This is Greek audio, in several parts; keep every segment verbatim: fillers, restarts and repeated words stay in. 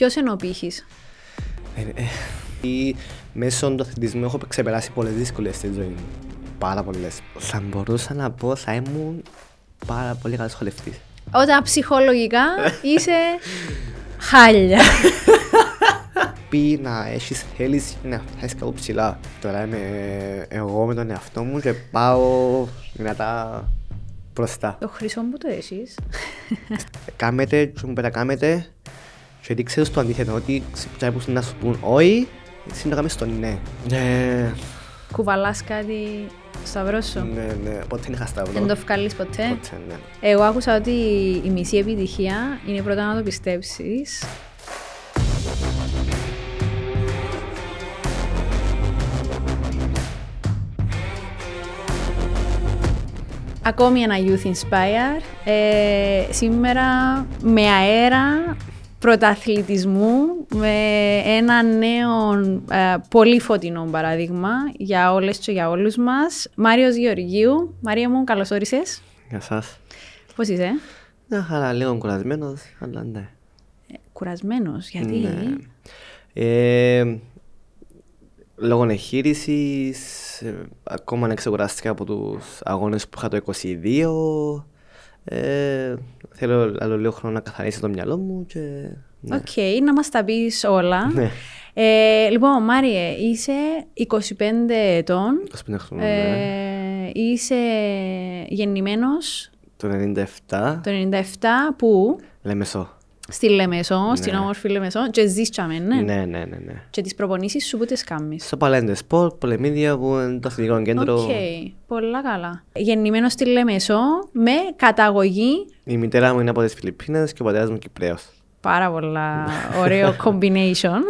Ποιος εννοοποιείς? Μέσω του αθλητισμού έχω ξεπεράσει πολλές δύσκολες στη ζωή μου. Πάρα πολλές. Θα μπορούσα να πω, θα ήμουν πάρα πολύ καλός σχολευτής. Όταν ψυχολογικά είσαι χάλια. Πει να έχεις θέληση και να φτάσεις κάπου ψηλά. Τώρα είμαι εγώ με τον εαυτό μου και πάω δυνατά μπροστά. Το χρυσό μου το έχεις. Κάμετε και μου περακάμετε και δείξε το αντίθετο, ότι ξεπουτσάει να σου πούν όχι, εσύ να κάνεις το ναι. Ναι. Κουβαλάς κάτι σταυρό σου. Ναι, ναι. Ποτέ είχα σταυρό. Δεν το βγάλεις ποτέ. Ποτέ, ναι. Εγώ άκουσα ότι η μισή επιτυχία είναι πρώτα να το πιστέψεις. Ακόμη ένα Youth Inspire, ε, σήμερα με αέρα πρωταθλητισμού, με ένα νέο ε, πολύ φωτεινό παράδειγμα για όλες και για όλους μας. Μάριος Γεωργίου. Μαρία μου, καλώς όρισες. Γεια σας. Πώς είσαι? Μια χαρά, λίγο κουρασμένος, αλλά ναι. Ε, κουρασμένος, γιατί? Ναι. Ε, λόγω εγχείρησης, ε, ακόμα να ξεκουράστηκα από τους αγώνες που είχα το είκοσι δύο. Ε, θέλω άλλο λίγο χρόνο να καθαρίσω το μυαλό μου και... Οκ, okay, ναι. Να μας τα πεις όλα. Ναι. Ε, λοιπόν, Μάριε, είσαι είκοσι πέντε ετών. είκοσι πέντε χρονών, ε, ναι. Είσαι γεννημένος... Το ενενήντα επτά. Το ενενήντα επτά, που... Λεμεσό. Στη Λεμεσό, ναι. Στην όμορφη Λεμεσό. Και ζεις τσάμε, ναι. Ναι, ναι, ναι, ναι. Και τις προπονήσεις σου που τις κάνεις. Στο Παλέντε Σπορ, Πολεμίδια, που είναι το αθλητικό κέντρο. Οκ, okay, πολλά καλά. Γεννημένος στη Λεμεσό, με καταγωγή. Η μητέρα μου είναι από τις Φιλιππίνες και ο πατέρας μου Κυπρέος. Πάρα πολλά ωραίο combination.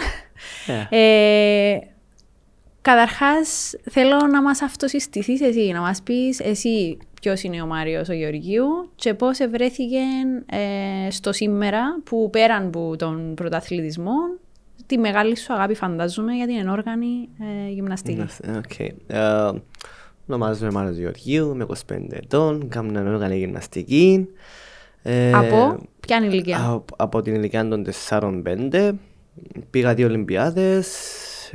Yeah. ε, καταρχάς, θέλω να μας αυτοσυστηθείς εσύ, να μας πεις εσύ ποιος είναι ο Μάριος ο Γεωργίου και πώς ευρέθηκε ε, στο σήμερα, που πέραν από τον πρωταθλητισμό, τη μεγάλη σου αγάπη φαντάζομαι για την ενόργανη ε, γυμναστική. Okay. Uh, ονομάζομαι Μάριος Γεωργίου, είμαι είκοσι πέντε ετών, κάνω ενόργανη γυμναστική. Ε, από ποια ηλικία? Από, από την ηλικία των τεσσάρων πέντε, πήγα δύο Ολυμπιάδες,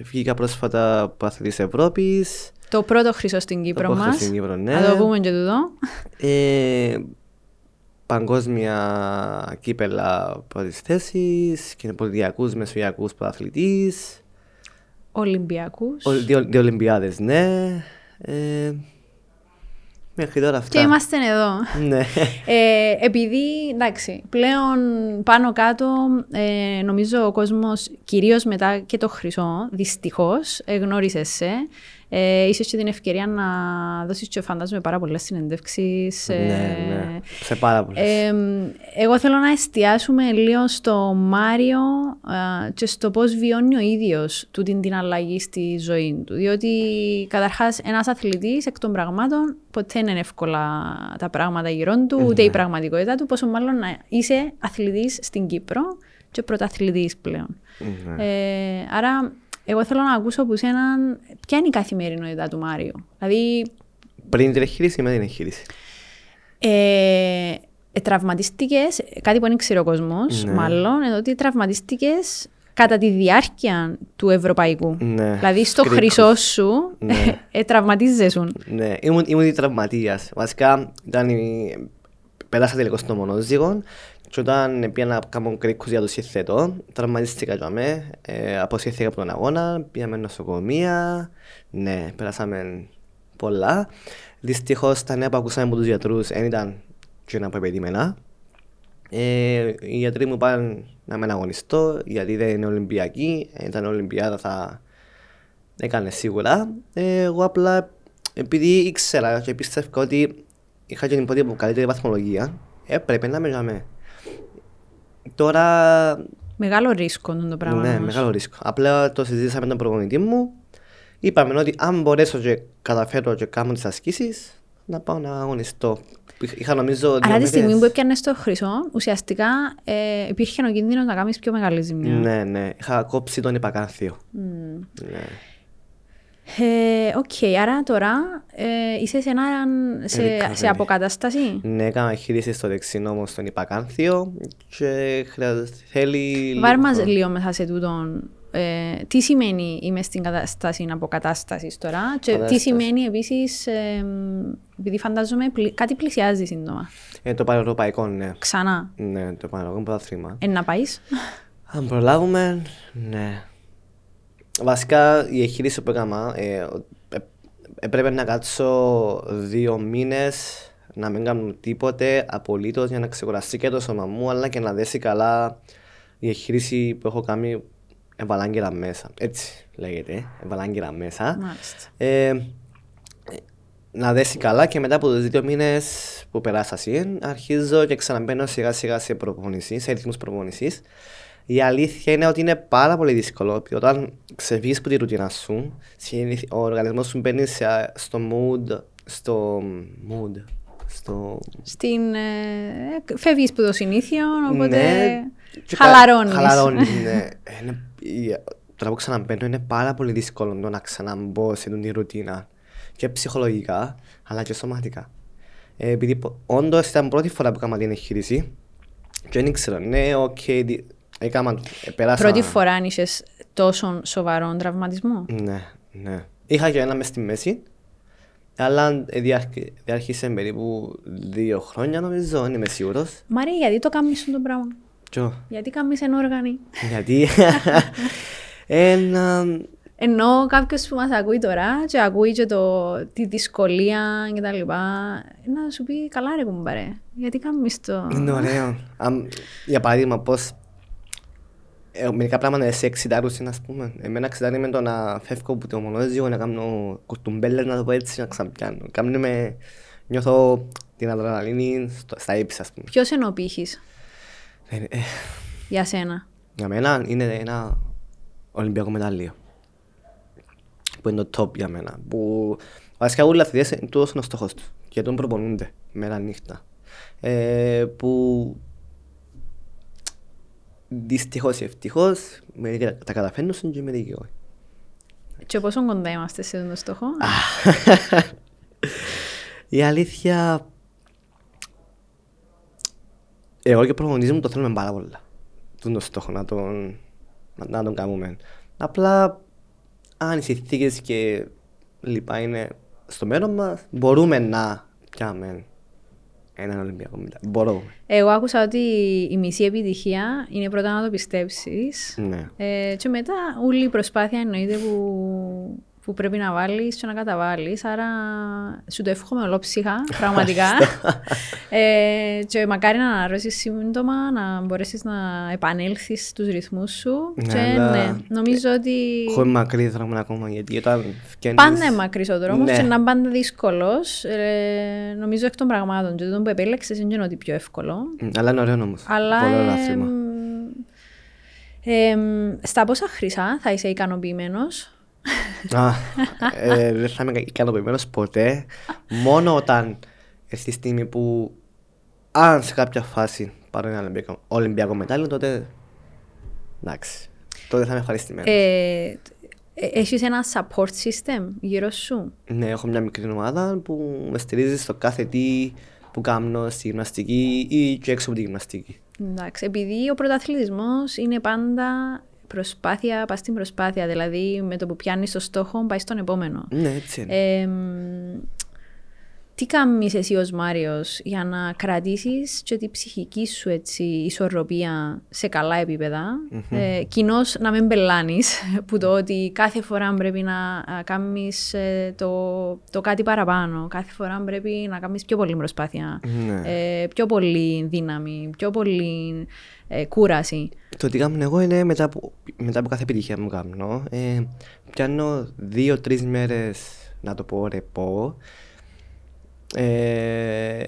βγήκα πρόσφατα από αθλητής Ευρώπης. Το πρώτο χρυσό στην Κύπρο το μας, Κύπρο, ναι. Θα το πούμε και τούτο. Ε, παγκόσμια κύπελα πρώτης θέσης, και πολυδιακούς, μεσογειακούς πρωταθλητής. Ολυμπιακούς. Ο, δύο, δύο Ολυμπιάδες, ναι. Ε, μέχρι τώρα αυτά. Και είμαστε εδώ. Ναι. Ε, επειδή, εντάξει, πλέον πάνω κάτω, ε, νομίζω ο κόσμος, κυρίως μετά και το χρυσό, δυστυχώς, ε, γνώρισεσαι. Ε, ίσως και την ευκαιρία να δώσεις και φαντάζομαι πάρα πολλές συνεντεύξεις. Ναι, ναι, σε πάρα πολλές. Ε, εγώ θέλω να εστιάσουμε λίγο στο Μάριο ε, και στο πώς βιώνει ο ίδιος τούτη την αλλαγή στη ζωή του. Διότι καταρχάς ένας αθλητής εκ των πραγμάτων ποτέ δεν είναι εύκολα τα πράγματα γύρω του, ούτε ναι. Η πραγματικότητα του, πόσο μάλλον να είσαι αθλητής στην Κύπρο και πρωταθλητής πλέον. Ναι. Ε, άρα... Εγώ θέλω να ακούσω από σέναν ποια είναι η καθημερινότητα του Μάριου. Δηλαδή... Πριν την εγχείρηση ή μετά την εγχείρηση? Ε, τραυματιστήκες, κάτι που δεν ξέρει ο κόσμος, ναι. Μάλλον, εδώ ότι τραυματιστήκες κατά τη διάρκεια του ευρωπαϊκού. Ναι. Δηλαδή στο Κρίκος. Χρυσό σου ναι. ε, τραυματίζεσουν. Ναι, ήμουν, ήμουν τραυματίας. Βασικά ήταν η... πέρασα τελικό στο μονόζυγον. Και όταν πήγα να κάνω κρίκους για το σύνθετο, τραυματίστηκα και αμέ, ε, αποσύρθηκα από τον αγώνα, πήγαμε νοσοκομεία, ναι, περάσαμε πολλά. Δυστυχώς τα νέα που ακούσαμε από τους γιατρούς δεν ήταν και να πω επαιτήμενα. Ε, οι γιατροί μου πάνε να με αγωνιστώ, γιατί δεν είναι Ολυμπιακοί, ε, ήταν Ολυμπιάδα θα έκανε σίγουρα. Ε, εγώ απλά, επειδή ήξερα και πίστευα ότι είχα και την πρώτη από καλύτερη βαθμολογία, έπρεπε να με αμέ. Τώρα... Μεγάλο ρίσκο το πράγμα. Ναι, όμως. Μεγάλο ρίσκο. Απλά το συζήτησα με τον προπονητή μου. Είπαμε ότι αν μπορέσω και καταφέρω και κάνω τις ασκήσεις, να πάω να αγωνιστώ. Είχα νομίζω... Αλλά διαμέρειες... τη στιγμή που έπιανες το χρυσό, ουσιαστικά ε, υπήρχε ο κίνδυνος να κάνεις πιο μεγάλη ζημιά. Ναι, ναι. Είχα κόψει τον υπακάνθιο. Mm. Ναι. Οκ, okay, άρα τώρα ε, είσαι σε, σε, σε αποκατάσταση. Ναι, έκανα εγχείρηση στο δεξινό όμως στον υπακάνθιο και θέλει... Βάρ' μας λίγο, λίγο μέσα σε τούτον. Ε, τι σημαίνει είμαι στην κατάσταση αποκατάστασης τώρα και κατάσταση. Τι σημαίνει επίσης, ε, επειδή φαντάζομαι πλη, κάτι πλησιάζει σύντομα. Ε, το πανευρωπαϊκό, ναι. Ξανά. Ναι, το πανευρωπαϊκό πρωτάθλημα. Ε, να πάεις. Αν προλάβουμε, ναι. Βασικά η εγχείρηση που έκανα, ε, ε, έπρεπε να κάτσω δύο μήνες, να μην κάνω τίποτε απολύτως για να ξεκουραστεί και το σώμα μου, αλλά και να δέσει καλά η εγχείρηση που έχω κάνει ευαλάγγερα μέσα. Έτσι λέγεται, ευαλάγγερα μέσα. Ε, να δέσει καλά και μετά από τους δύο μήνες που περάσασαι, αρχίζω και ξαναμπαίνω σιγά σιγά σε προπονήσεις, σε ρυθμούς προπονήσεις. Η αλήθεια είναι ότι είναι πάρα πολύ δύσκολο. Όταν ξεφύγεις από τη ρουτίνα σου, ο οργανισμός σου μπαίνει στο mood. Στο mood. Στο... Στην. Ε, φεύγεις από το συνήθιο, οπότε. Ναι, χαλαρώνεις. Χαλαρώνεις, ναι. Τώρα που ξαναμπαίνω, είναι πάρα πολύ δύσκολο το να ξαναμπω σε την ρουτίνα. Και ψυχολογικά, αλλά και σωματικά. Ε, επειδή όντως ήταν πρώτη φορά που έκανα την εγχείρηση, και δεν ήξερα, ναι, οκ. Okay, Έκαμα, επέρασα... Πρώτη φορά αν είχες τόσο σοβαρό τραυματισμό. Ναι, ναι. Είχα και ένα μες στη μέση, αλλά διαρχήσε περίπου δύο χρόνια νομίζω, δεν είμαι σίγουρος. Μάρια, γιατί το κάνεις τον πράγμα. Ποιο? Γιατί κάνεις εν όργανη. Γιατί. ένα... Ενώ κάποιος που μας ακούει τώρα και ακούει και το, τη δυσκολία και τα λοιπά, να σου πει καλά ρε κουμπάρε, γιατί κάνεις το... Είναι ωραίο. Για παράδειγμα πώς... Ε, μερικά πράγματα σε εξητάρουσιν, ας πούμε. Εμένα εξητάρει με το να φεύγω από το μονόζιο, να κάνω κουτουμπέλες, να το πω έτσι, να ξαμπιάνω. Κάμνει με... Νιώθω την αδρεναλίνη στα ύψη, ας πούμε. Ποιος εννοοποιείς ε, ε, για σένα? Για μένα είναι ένα Ολυμπιακό μετάλλιο. Που είναι το top για μένα. Που βασικά όλοι οι αθλητές τούτος είναι ο στόχος τους. Και τον προπονούνται μέρα νύχτα. Ε, που... Δυστυχώς ή ευτυχώς, τα καταφέρνωσαν και με δικαιώ. Και πόσο κοντά είμαστε σε τον στόχο? Η αλήθεια... Εγώ και προπονητής μου το θέλουμε πάρα πολλά. Τον στόχο να τον, να τον κάνουμε. Απλά, αν οι συνθήκες και λοιπά είναι στο μέλλον μας, μπορούμε να πιάμε. Έναν Ολυμπιακό μετά. Μπορώ. Εγώ άκουσα ότι η μισή επιτυχία είναι πρώτα να το πιστέψεις. Ναι. Ε, και μετά όλη η προσπάθεια εννοείται που, που πρέπει να βάλεις και να καταβάλεις. Άρα σου το εύχομαι ολόψυχα, πραγματικά. ε, και μακάρι να αναρρώσεις σύντομα, να μπορέσεις να επανέλθεις στους ρυθμούς σου. Ναι, και, αλλά... ναι, νομίζω ότι. Χωρίς μακρύ δρόμο ακόμα. Γιατί όταν φκένεις... Πάντα μακρύς ο δρόμος, ναι. Και να πάντα δύσκολος. Ε, νομίζω εκ των πραγμάτων. Και τον που επέλεξες δεν είναι ότι πιο εύκολο. Αλλά είναι ωραίο όμως. Αλλά. Ε, ε, ε, στα πόσα χρυσά θα είσαι ικανοποιημένος? Δεν θα είμαι ικανοποιημένος ποτέ. Μόνο όταν στη στιγμή που αν σε κάποια φάση πάρω ένα Ολυμπιακό μετάλλιο, τότε εντάξει, τότε θα είμαι ευχαριστημένος. Έχεις ένα support system γύρω σου? Ναι, έχω μια μικρή ομάδα που με στηρίζει στο κάθε τι που κάνω στη γυμναστική ή και έξω από τη γυμναστική. Εντάξει, επειδή ο πρωταθλητισμός είναι πάντα προσπάθεια, πας στην προσπάθεια, δηλαδή με το που πιάνεις το στόχο, πάει στον επόμενο. Ναι, έτσι είναι. Ε, τι κάνεις εσύ ως Μάριος για να κρατήσεις και τη ψυχική σου έτσι, ισορροπία σε καλά επίπεδα, mm-hmm. ε, κοινώς να μην πελάνεις, που το ότι κάθε φορά πρέπει να κάνεις το, το κάτι παραπάνω, κάθε φορά πρέπει να κάνεις πιο πολύ προσπάθεια, ναι. ε, πιο πολύ δύναμη, πιο πολύ... Ε, κούραση. Το τι κάνω εγώ είναι μετά από, μετά από κάθε επιτυχία μου κάνω. Ε, πιάνω δύο-τρεις μέρες να το πω ρεπό. Ε,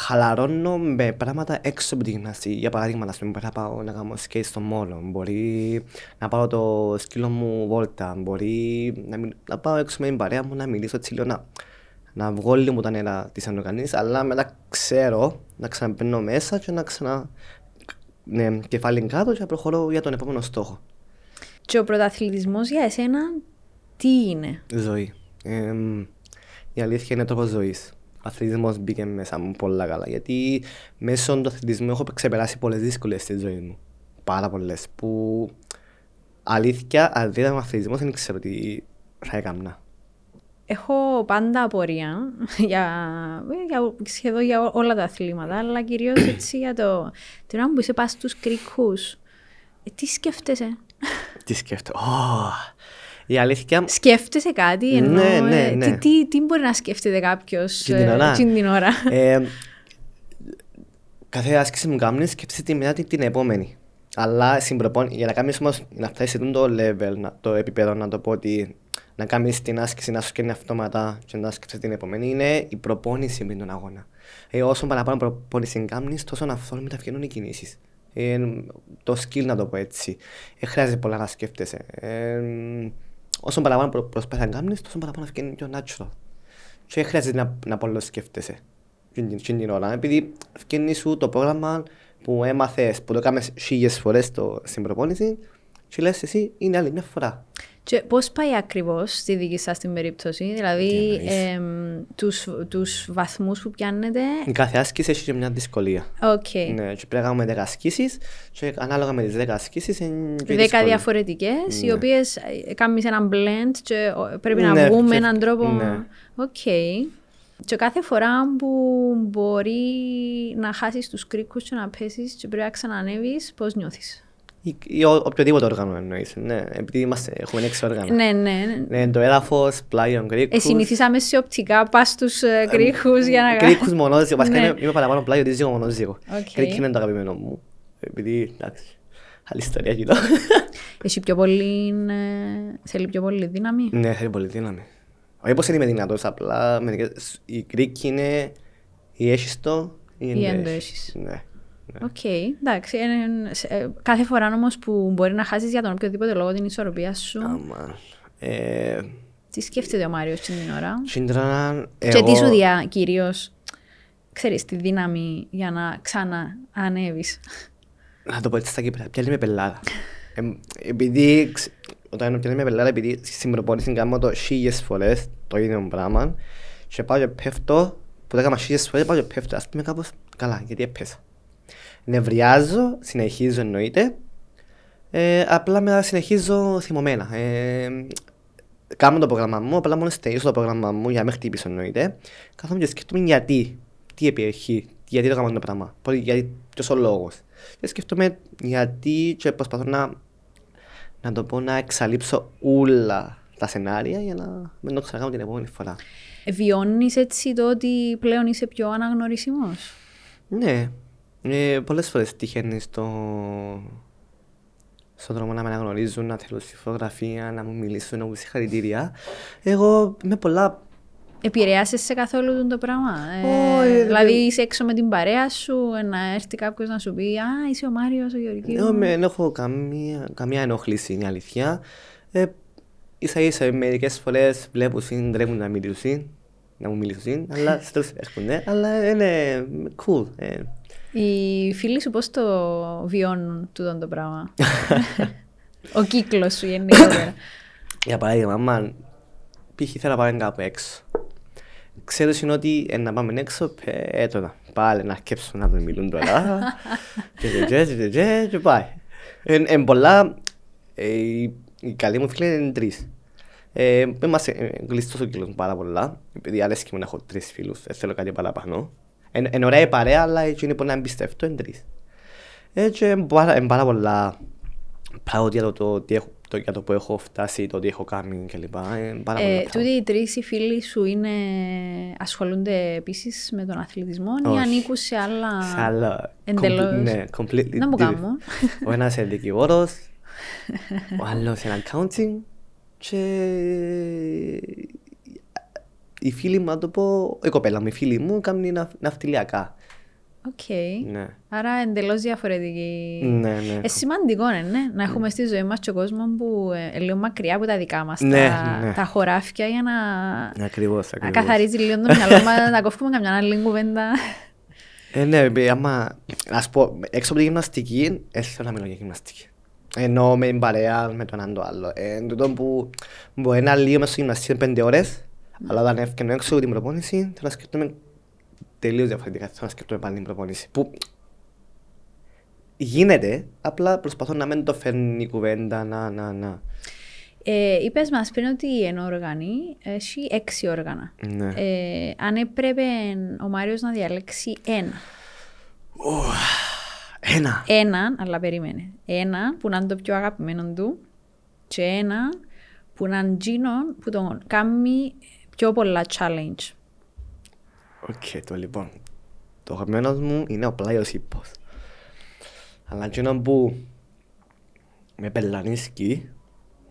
χαλαρώνω με πράγματα έξω από τη γυμναστική. Για παράδειγμα, να πούμε, να πάω να κάνω σκέιτ στο μόλο. Μπορεί να πάω το σκύλο μου βόλτα. Μπορεί να, μιλ, να πάω έξω με την παρέα μου να μιλήσω τσίλιο. Να, να βγω λίγο μου τα νερά της ανοργανής. Αλλά μετά ξέρω να ξαναπαιρνώ μέσα και να ξανα. Ναι, κεφάλι κάτω και προχωρώ για τον επόμενο στόχο. Και ο πρωταθλητισμός για εσένα Τι είναι? Ζωή. Ε, η αλήθεια είναι τρόπος ζωής. Ο αθλητισμός μπήκε μέσα μου πολλά καλά. Γιατί μέσω του αθλητισμού έχω ξεπεράσει πολλές δύσκολες στη ζωή μου. Πάρα πολλές. Που αλήθεια, αν δεν ήταν ο αθλητισμός, δεν ξέρω τι θα έκανα. Έχω πάντα απορία για, για, σχεδόν για όλα τα αθλήματα, αλλά κυρίως έτσι για το. Την ώρα που είσαι πας στους κρίκους, ε, τι σκέφτεσαι? Τι σκέφτομαι. Oh, η αλήθεια. Σκέφτεσαι κάτι, εννοώ. Ναι, ναι, ναι. Τι, τι, τι μπορεί να σκέφτεται κάποιος εκείνη την ώρα? Ε, κάθε άσκηση μου κάνει, σκέφτεσαι μετά την επόμενη. Αλλά συμπροπών, για να κάνεις όμως, να φτάσεις σε το level, το επίπεδο, να το πω ότι. Να κάνεις την άσκηση, να σου κάνει αυτόματα και να άσκησες την επόμενη, είναι η προπόνηση με τον αγώνα. Ε, όσο παραπάνω προπόνηση κάνεις, τόσο αυθόρμητα βγαίνουν οι κινήσεις. Ε, το skill, να το πω έτσι. Ε, χρειάζεται πολλά να σκέφτεσαι. Ε, όσο παραπάνω προ, προσπάθεια κάνεις, τόσο παραπάνω βγαίνει πιο natural. Και χρειάζεται να, να πολύ σκέφτεσαι. Την ώρα, επειδή βγαίνει σου το πρόγραμμα που έμαθες, που το κάνεις χίλιες φορές στην προπόνηση, και λες εσύ είναι άλλη μια φορά. Και πώς πάει ακριβώς στη δική σας την περίπτωση, δηλαδή ε, τους, τους βαθμούς που πιάνετε? Η κάθε άσκηση έχει μια δυσκολία. Okay. Ναι, και πρέπει να κάνουμε δέκα ασκήσεις και ανάλογα με τις δέκα ασκήσεις είναι δέκα διαφορετικές, ναι. Οι οποίες κάνουμε έναν blend και πρέπει να ναι, βγούμε με έναν τρόπο. Οκ. Ναι. Okay. Και κάθε φορά που μπορεί να χάσεις τους κρίκους και να πέσεις και πρέπει να ξανανεύεις, πώς νιώθεις? Ή, ή ο, οποιοδήποτε όργανο εννοείς, ναι, επειδή είμαστε, έχουμε έξι όργανα. Ναι, ναι. ναι το έδαφος, πλάιον, κρίκους. Ε, συνηθίσαμε σε οπτικά, πας στους ε, κρίκους ε, για να κάνεις. Κρίκους, μονόζυγο, βασικά ναι. είμαι παραπάνω πλάιο, ότι ζύγω μονόζυγο. Okay. Κρίκη είναι το αγαπημένο μου, επειδή, εντάξει, άλλη ιστορία κοιτώ. Εσύ πιο πολύ, ναι, θέλει πιο πολύ δύναμη. Ναι, θέλει πολύ δύναμη. Όχι πως δεν είμαι δυνατός, απλά μερικές, η κρίκη είναι η έχεις το ή εν το έχεις. Ναι. Οκ, okay, εντάξει. Ε, ε, κάθε φορά όμως που μπορεί να χάσεις για τον οποιοδήποτε λόγο την ισορροπία σου. Αμάν. Ε, τι σκέφτεται ο Μάριος την ώρα? Σύντρα, εγώ... Και τι σου διά, κυρίως, ξέρεις, τη δύναμη για να ξαναανέβεις. Να το πω έτσι στα κύπρα, πιάνει με πελάρα. ε, επειδή, όταν πιάνει με πελάρα, επειδή στην προπόνηση κάνω το χίλιες φορές το ίδιο πράγμα, και πάω και πέφτω, που τα έκανα χίλιες φορές, πάω και πέφτω. Ας πούμε κάπως καλά, γιατί έπαισα. Νευριάζω, συνεχίζω εννοείται, ε, απλά μετά συνεχίζω θυμωμένα. Ε, κάνω το πρόγραμμα μου, απλά μόλις τελειώσω το πρόγραμμα μου για να με χτυπήσω εννοείται. Κάθομαι και σκέφτομαι γιατί, τι επηρεάζει, γιατί το κάνω το πράγμα, γιατί, ποιος ο λόγος. Και σκέφτομαι γιατί και προσπαθώ να, να το πω να εξαλείψω όλα τα σενάρια για να μην το ξανακάνω την επόμενη φορά. Βιώνεις έτσι το ότι πλέον είσαι πιο αναγνωρισιμός? Ναι. Ε, πολλές φορές τυχαίνει στο... στον δρόμο να με αναγνωρίζουν, να θέλω στη φωτογραφία, να μου μιλήσουν, να μου συγχαρητήρια. Εγώ με πολλά. Επηρεάζεσαι καθόλου το πράγμα? Oh, ε, ε, δηλαδή ε... είσαι έξω με την παρέα σου, να έρθει κάποιος να σου πει «Α, είσαι ο Μάριος, ο Γεωργίου». Εγώ δεν έχω καμία, καμία ενοχλήση, είναι αλήθεια. Ε, ίσα ίσα μερικές φορές βλέπουν, τρέχουν να μιλήσουν, να μου μιλήσουν, αλλά στρέψουν, έρχονται, αλλά είναι cool. Ε. Οι φίλοι σου πώς το βιώνουν τούτο το πράγμα? Ο κύκλος σου γενικότερα. Για παράδειγμα, μαν, π.χ. θέλω να πάμε κάπου έξω. Ξέρεις είναι ότι ε, να πάμε έξω, ε, τώρα, πάλι να αρκέψουν να μιλούν τώρα. Και και και και και πάει. Εν, εν πολλά, ε, οι καλοί μου φίλοι είναι τρεις. Ε, είμαστε ε, γλιστός ο κύκλος πάρα πολλά, επειδή αρέσκει μου να έχω τρεις φίλους, ε, θέλω κάτι παραπάνω. Είναι ωραία η παρέα, αλλά έτσι είναι πολύ να εμπιστευτώ, είναι τρεις. Έτσι είναι πάρα πολλά πράγματα για το που έχω φτάσει, το τι έχω κάνει κλπ. Τούτοι οι τρεις οι φίλοι σου ασχολούνται επίσης με τον αθλητισμό ή ανήκουν σε άλλα εντελώς? Ναι, completely. Να μου κάνουν. Ο ένας είναι δικηγόρος, ο άλλος είναι accounting και... Η φίλη μου, να το πω, η κοπέλα μου, η φίλη μου κάνει ναυτιλιακά. Οκ. Okay. Ναι. Άρα εντελώς διαφορετική. Ναι, ναι. Ε, σημαντικό είναι ναι, να έχουμε στη ζωή μας και ο κόσμο που ε, λίγο μακριά από τα δικά μας, ναι, τα, ναι. τα χωράφια, για να, ακριβώς, ακριβώς. να καθαρίζει λίγο το μυαλό μας, να κόφουμε καμιά άλλη κουβέντα. Ε, ναι, άμα, ας πω, έξω από τη γυμναστική, έτσι θέλω να μιλώ για γυμναστική. ενώ με την παρέα, με τον άντο άλλο. Εν τούτο που μπορεί να λύω μέσα στο γυμναστήριο πέντε ώρες, αλλά όταν έφτιαχνω έξω από την προπόνηση, θα σκεφτούμε τελείως διαφορετικά, θα σκεφτούμε πάλι την προπόνηση. Που γίνεται, απλά προσπαθώ να μην το φέρνει η κουβέντα, να, να, να. Ε, είπες μας πριν ότι η ενόργανη έχει έξι όργανα. Ναι. Ε, αν έπρεπε ο Μάριος να διαλέξει ένα. Oh, ένα. Ένα, αλλά περίμενε. Ένα που να είναι το πιο αγαπημένο του και ένα που να είναι γίνον που τον κάνει πιο πολλά challenge. Οκ, okay, το λοιπόν. Το αγαπημένο μου είναι ο πλάιος ύπος. Αλλά γίνον που με πελανίσκει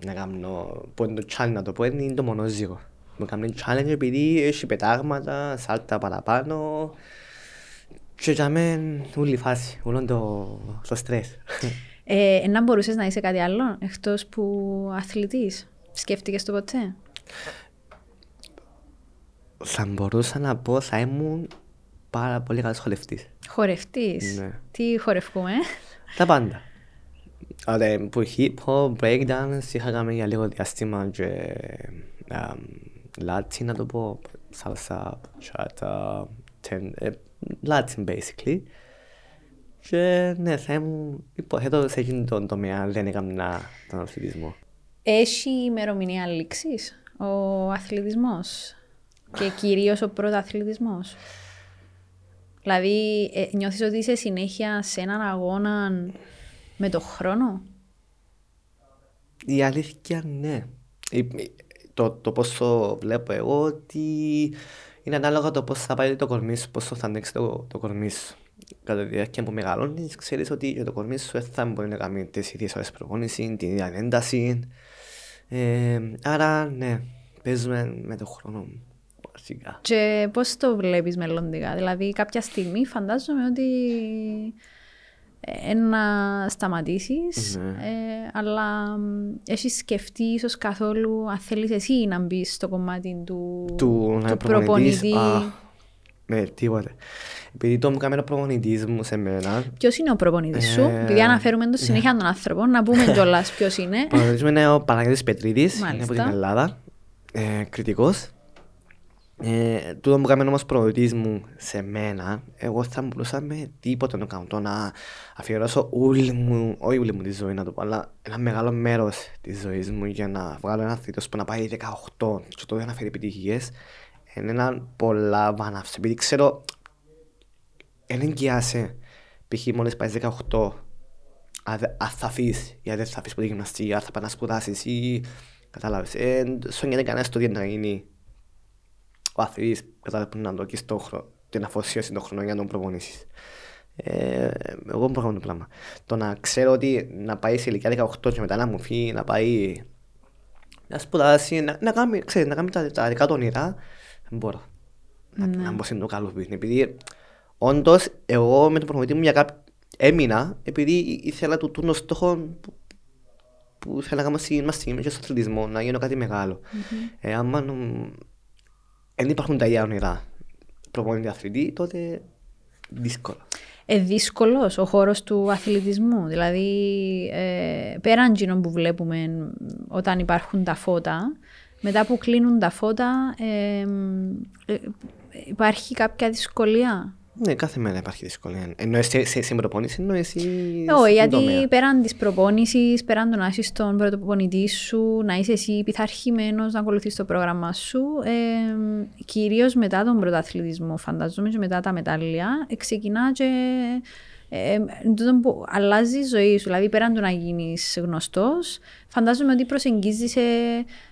να κάνω, που είναι το challenge να το πω, είναι το μονόζυγο. Μου κάνει challenge επειδή έχει πετάγματα, σάλτα παραπάνω και για μένα όλη φάση, όλο το στρες. Ε, να μπορούσες να είσαι κάτι άλλο, εκτός που αθλητής, σκέφτηκες το ποτέ? Θα μπορούσα να πω, θα ήμουν πάρα πολύ καλός χορευτής. Χορευτής, ναι. Τι χορευκούμε? Τα πάντα. Ωραία, που hip hop, breakdance, είχα κάνει για λίγο διάστημα και Latin, να το πω, salsa, bachata, Latin basically. Και ναι, θα ήμουν, υποθέτω σε εκείνη τον τομέα, δεν έκανα τον αθλητισμό. Έχει ημερομηνία λήξης ο αθλητισμός και κυρίως ο πρωταθλητισμός? Δηλαδή, νιώθεις ότι είσαι συνέχεια σε έναν αγώνα με τον χρόνο? Η αλήθεια ναι. Το, το πόσο βλέπω εγώ ότι είναι ανάλογα το πώς θα πάει το κορμί σου, πόσο θα αντέξει το, το κορμί σου. Κατά τη διάρκεια που μεγαλώνεις, ξέρεις ότι για το κορμί σου θα μπορεί να κάνει τις ίδιες ώρες προπόνηση, την ίδια ένταση. Ε, άρα ναι, παίζουμε με τον χρόνο μου. Και πώς το βλέπεις μελλοντικά? Δηλαδή κάποια στιγμή φαντάζομαι ότι ε, να σταματήσεις, ναι. ε, αλλά έχεις σκεφτεί ίσως καθόλου αν θέλεις εσύ να μπεις στο κομμάτι του, του, του προπονητή? Α, ναι, τίποτε. Επειδή το μου κάνει ο προπονητής μου σε μένα. Ποιος είναι ο προπονητής ε... σου? Επειδή αναφέρουμε το συνέχεια ναι. των άνθρωπων, να πούμε κιόλας ποιος είναι. Ο προπονητής μου είναι ο Παναγιώτης Πετρίδης, είναι από την Ελλάδα, ε, κριτικός. Ε, τούτο που κάνουμε όμως προοδητής μου σε μένα, εγώ θα μπορούσα με τίποτα να κάνω, το να αφιερώσω όλη μου, όχι όλη μου τη ζωή να το πω, αλλά ένα μεγάλο μέρος της ζωής μου για να βγάλω ένα αθλητής που να πάει δεκαοκτώ και τότε να φέρει επιτυχίες, είναι έναν πολλά βάναυση, επειδή ξέρω, δεν εγγυάσαι, π.χ. μόλις πάει δεκαοκτώ, αν θα αφήσεις, γιατί δεν θα αφήσεις ποτέ γυμναστή, αν θα πάει να σπουδάσεις ή κατάλαβες, ε, σου γίνεται κανένας το τι να γίνει. Ο αθλητής κατάλαβε να δοκίσει την αφοσίωση των χρονών για να τον προπονήσεις. Ε, εγώ δεν προχωρώ το πράγμα. Το να ξέρω ότι να πάει σε ηλικία δεκαοκτώ και μετά να μου φύγει, να πάει να σπουδάσει, να, να, κάνει, ξέρεις, να κάνει τα, τα δικά του όνειρα, δεν μπορώ. Ναι. Να, να μπω σε το καλό που είναι. Επειδή όντως εγώ με τον προπονητή μου για κάποιο έμεινα, επειδή ήθελα του τούνο στόχο που ήθελα να κάνω στην αθλητισμό, να γίνω κάτι μεγάλο. Mm-hmm. Ε, άμα, αν υπάρχουν τα ίδια όνειρα προπονητή αθλητή, τότε δύσκολο. Ε, δύσκολος ο χώρος του αθλητισμού. Δηλαδή, ε, πέραν γίνων που βλέπουμε όταν υπάρχουν τα φώτα, μετά που κλείνουν τα φώτα, ε, ε, υπάρχει κάποια δυσκολία. Ναι, κάθε μέρα υπάρχει δυσκολία. Εννοείς σε προπόνηση, εννοείς σε τομέα. Όχι, γιατί πέραν της προπόνησης, πέραν το να είσαι στον πρωτοπονητή σου, να είσαι εσύ πειθαρχημένος, να ακολουθείς το πρόγραμμα σου, ε, κυρίως μετά τον πρωταθλητισμό, φανταζόμαι, και μετά τα μετάλλια, ξεκινά και ε, ε, αλλάζει η ζωή σου. Δηλαδή, πέραν του να γίνεις γνωστός, φαντάζομαι ότι προσεγγίζεις σε,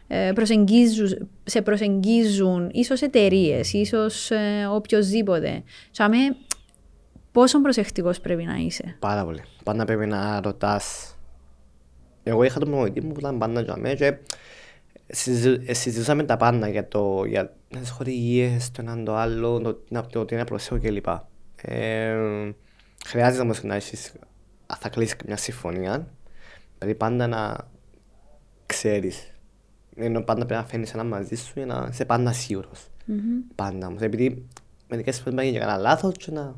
ε, προσεγγίζουν, σε προσεγγίζουν ίσως εταιρείες, ίσως ε, οποιοςδήποτε. Τσάμε, πόσο προσεκτικός πρέπει να είσαι? Πάρα πολύ. Πάντα πρέπει να ρωτάς. Εγώ είχα τον προπονητή μου που ήταν πάντα τσάμε και συζητούσαμε τα πάντα για, για τις χορηγίες, το έναν το άλλο, το, το, το τι να προσέχω κλπ. Ε, χρειάζεται όμως να έχεις, θα κλείσεις μια συμφωνία, πρέπει πάντα να ξέρεις. Ενώ πάντα πρέπει να φέρνεις ένα μαζί σου για να είσαι πάντα σίγουρος. Mm-hmm. Πάντα όμως, επειδή μερικές φορές μπορεί να γίνει κανένα λάθος και να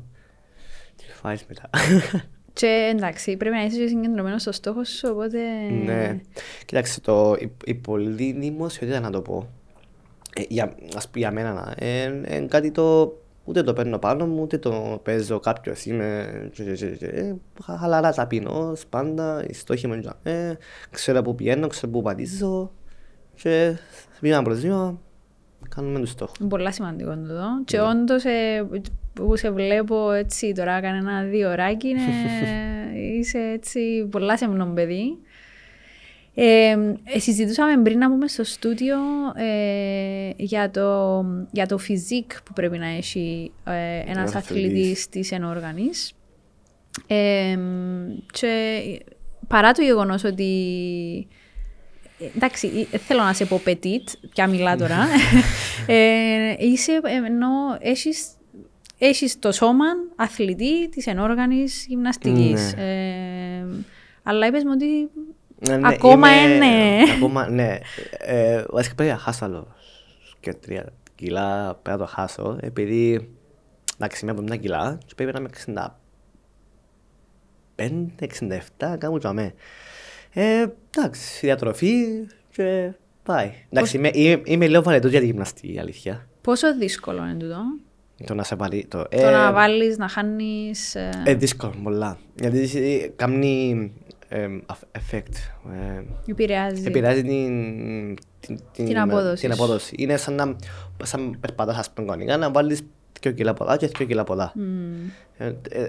τη φάεις μετά. Και εντάξει, πρέπει να είσαι συγκεντρωμένος στο στόχο σου, οπότε... Ναι, κοιτάξτε, το, η, η πολλή δημοσιοτήτα να το πω, ε, για, ας πει για μένα, ε, ε, ε, κάτι το... Ούτε το παίρνω πάνω μου, ούτε το παίζω κάποιος, είμαι χαλαρά ταπεινός, πάντα, οι στόχοι μου είναι, ξέρω πού πηγαίνω, ξέρω πού πατήσω και βήμα προς βήμα κάνουμε τους στόχους. Πολλά σημαντικό το δω και όντως που σε βλέπω έτσι τώρα κάνε ένα δύο ωράκι, είσαι έτσι πολλά σεμνό παιδί. Ε, συζητούσαμε πριν να πούμε στο στούντιο ε, για, το, για το φυσικ που πρέπει να έχει ε, ένας αθλητής της ενοργανής ε, και παρά το γεγονός ότι εντάξει, θέλω να σε πω petit, πια μιλά τώρα ε, είσαι ενώ έχεις, έχεις το σώμα αθλητή της ενοργανής γυμναστικής mm. ε, αλλά είπες μου ότι ναι, ακόμα είναι. Ναι. Ακόμα, ναι. Ε, βασικά πρέπει να χάσω άλλο και τρία κιλά πρέπει να το χάσω, επειδή εντάξει είμαι από μια κιλά και πρέπει να είμαι εξήντα πέντε εξήντα επτά κάπου και αμέ. Ε, εντάξει, διατροφή και πάει. Εντάξει, Πώς... είμαι, είμαι λίγο βαρετός για τη γυμναστική, αλήθεια. Πόσο δύσκολο είναι τούτο? Το να σε βάλει, το, ε, το να βάλεις, να χάνεις... Ε, ε δύσκολο, πολλά. Γιατί κάνει... Effect. Επηρεάζει. Επηρεάζει την, την, την, την, απόδοση. την απόδοση. Είναι σαν να, σαν περπατάς ας πούμε γονικά, να βάλεις δύο κιλά πολλά και δύο κιλά πολλά. Mm. Ε, ε,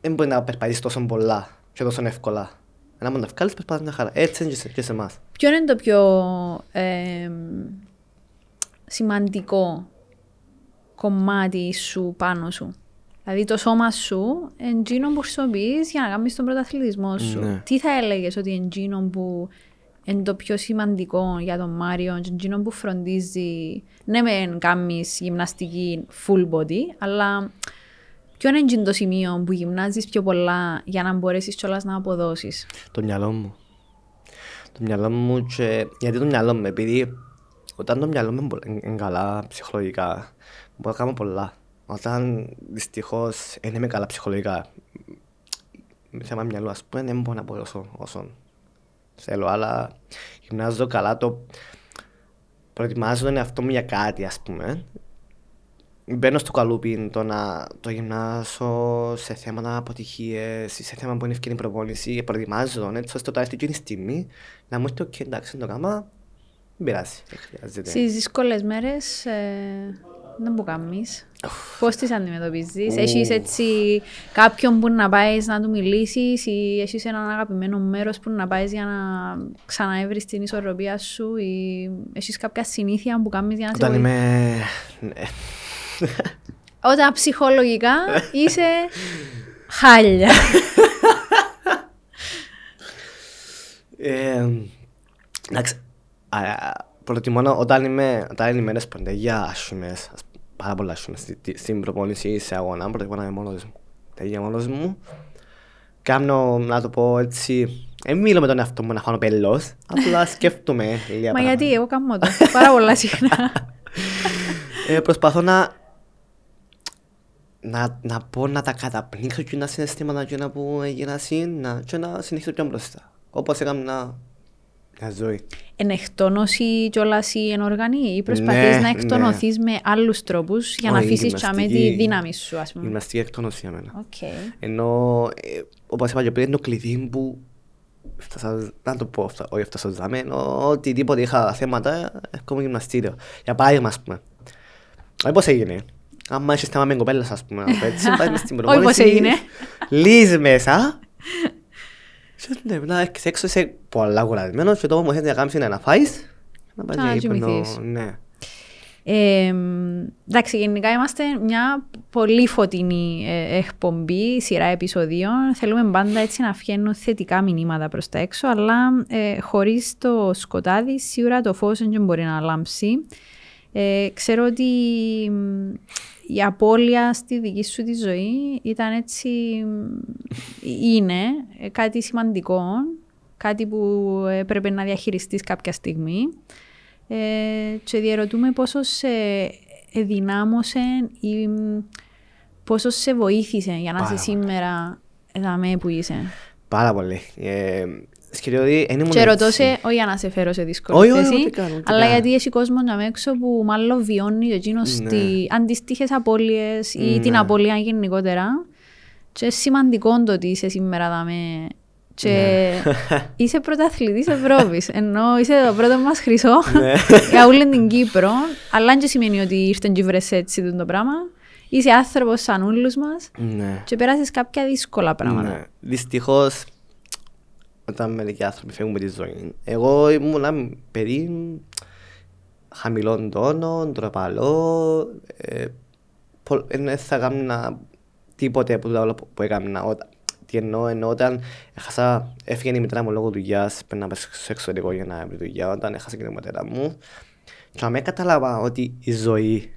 δεν μπορεί να περπατήσεις τόσο πολλά και τόσο εύκολα. Αν να βγάλεις περπατάς μια χαρά. Έτσι είναι και σε, και σε εμάς. Ποιο είναι το πιο ε, σημαντικό κομμάτι σου πάνω σου? Δηλαδή το σώμα σου, εντζήνων που χρησιμοποιείς για να κάνεις τον πρωταθλητισμό σου. Ναι. Τι θα έλεγες ότι εντζήνων που είναι το πιο σημαντικό για τον Μάριο, εντζήνων που φροντίζει, ναι μεν κάνεις γυμναστική full body, αλλά ποιο είναι το σημείο που γυμνάζεις πιο πολλά για να μπορέσεις κιόλας να αποδώσεις? Το μυαλό μου. Το μυαλό μου και... Γιατί το μυαλό μου, επειδή όταν το μυαλό μου είναι καλά ψυχολογικά, μπορώ να κάνω πολλά. Όταν δυστυχώς δεν είμαι καλά ψυχολογικά, με θέμα μυαλού ας πούμε, δεν μπορώ να πω όσο, όσο θέλω, αλλά γυμνάζω καλά, το προετοιμάζω τον εαυτό μου για κάτι ας πούμε. Μπαίνω στο καλούπι το να το γυμνάσω σε θέματα αποτυχίες ή σε θέμα που είναι ευκαιρή προπόνηση, προετοιμάζω τον έτσι ώστε όταν έρθει εκείνη στιγμή να μου έρθει «οκ, εντάξει, το κάμα, μην πειράζει». Στις δύσκολες μέρες... Ε... Δεν μου κάνεις. Πώς τις αντιμετωπίζεις? Έχεις έτσι κάποιον που να πάεις να του μιλήσεις ή έχεις έναν αγαπημένο μέρος που να πάεις για να ξαναέβρεις την ισορροπία σου ή έχεις κάποια συνήθεια που κάνεις για να σε βοηθήσεις? Όταν είμαι... Ναι. Όταν ψυχολογικά είσαι χάλια. Εντάξει, προτιμώ όταν είμαι μέρες παντεγιά ασχημές, πάρα πολλά ασχημές στην προπόνηση ή σε αγώνα, προτιμώ να είμαι μόνος μου. Τελειά μόνος μου. Κάνω, να το πω έτσι, δεν μιλώ με τον εαυτό μου να φάνω πελός, απλά σκέφτομαι λίγα πράγματα. Μα γιατί, εγώ κάνω το, πάρα πολλά συχνά. Προσπαθώ να να πω να τα καταπνίξω και να συναισθήματα και να πω έγινα σύνα και να συνεχίσω πιο μπροστά, όπως έκανα ζωή. Ενεκτόνωση κιόλας η ενοργανή ή προσπαθείς ναι, να εκτονωθείς ναι. με άλλους τρόπους για να αφήσεις τσάμε τη δύναμη σου, ας πούμε? Γυμναστική εκτόνωση για μένα. Okay. Ενώ, ε, όπως είπα και πριν, είναι το κλειδί που φτάσα, να το πω, φτα, όχι φτάσα ζάμε, ενώ οτιδήποτε είχα θέματα, έρχομαι γυμναστήριο. Για παράδειγμα, ας πούμε, όχι πώς έγινε. Άμα έχεις θέμα με κοπέλας, ας πούμε, έτσι, πάει μες στην προπόνηση. Όχι πώς έγινε. Λύσεις μέσα. Να έρχεσαι έξω, είσαι πολλά κουρασμένος και το όμως θέλει να κάνεις είναι να φάεις, να πας για ύπνο. Ναι. Ε, εντάξει, γενικά είμαστε μια πολύ φωτεινή εκπομπή, σειρά επεισοδίων. Θέλουμε πάντα έτσι να βγαίνουν θετικά μηνύματα προς τα έξω, αλλά ε, χωρίς το σκοτάδι σίγουρα το φως δεν μπορεί να λάμψει. Ε, ξέρω ότι η απώλεια στη δική σου τη ζωή ήταν έτσι, είναι κάτι σημαντικό, κάτι που έπρεπε να διαχειριστείς κάποια στιγμή ε, και διαρωτούμε πόσο σε ενδυνάμωσε ή πόσο σε βοήθησε για να Πάρα είσαι σήμερα Δαμέ που είσαι. Πάρα πολύ. Ε, και ρωτώ σε, όχι για να σε φέρω σε δύσκολη θέση, αλλά γιατί έχει κόσμο να μέξω που μάλλον βιώνει εκείνος ναι. τι αντιστοίχες απώλειες ή ναι. την απώλεια γενικότερα. Και σημαντικό το ότι είσαι σήμερα δαμέ. Και ναι. είσαι πρωταθλητής Ευρώπης, ενώ είσαι το πρώτο μας χρυσό για όλη την Κύπρο. Αλλά δεν σημαίνει ότι ήρθαν και βρες έτσι το πράγμα. Είσαι άνθρωπος σαν όλους μας ναι. και πέρασες κάποια δύσκολα πράγματα. Ναι. Δυστυχώς, όταν μερικοί άνθρωποι φεύγουν με τη ζωή, εγώ ήμουν ένα παιδί χαμηλών τόνων, ντροπαλό, δεν ε, θα έκανα τίποτε από το που έκανα. Τι εννοώ, ενώ όταν έχασα, έφυγε η μητέρα μου λόγω δουλειάς, πρέπει να πας στο εξωτερικό για να βρει δουλειά, όταν έχασα και την μητέρα μου, και να με κατάλαβα ότι η ζωή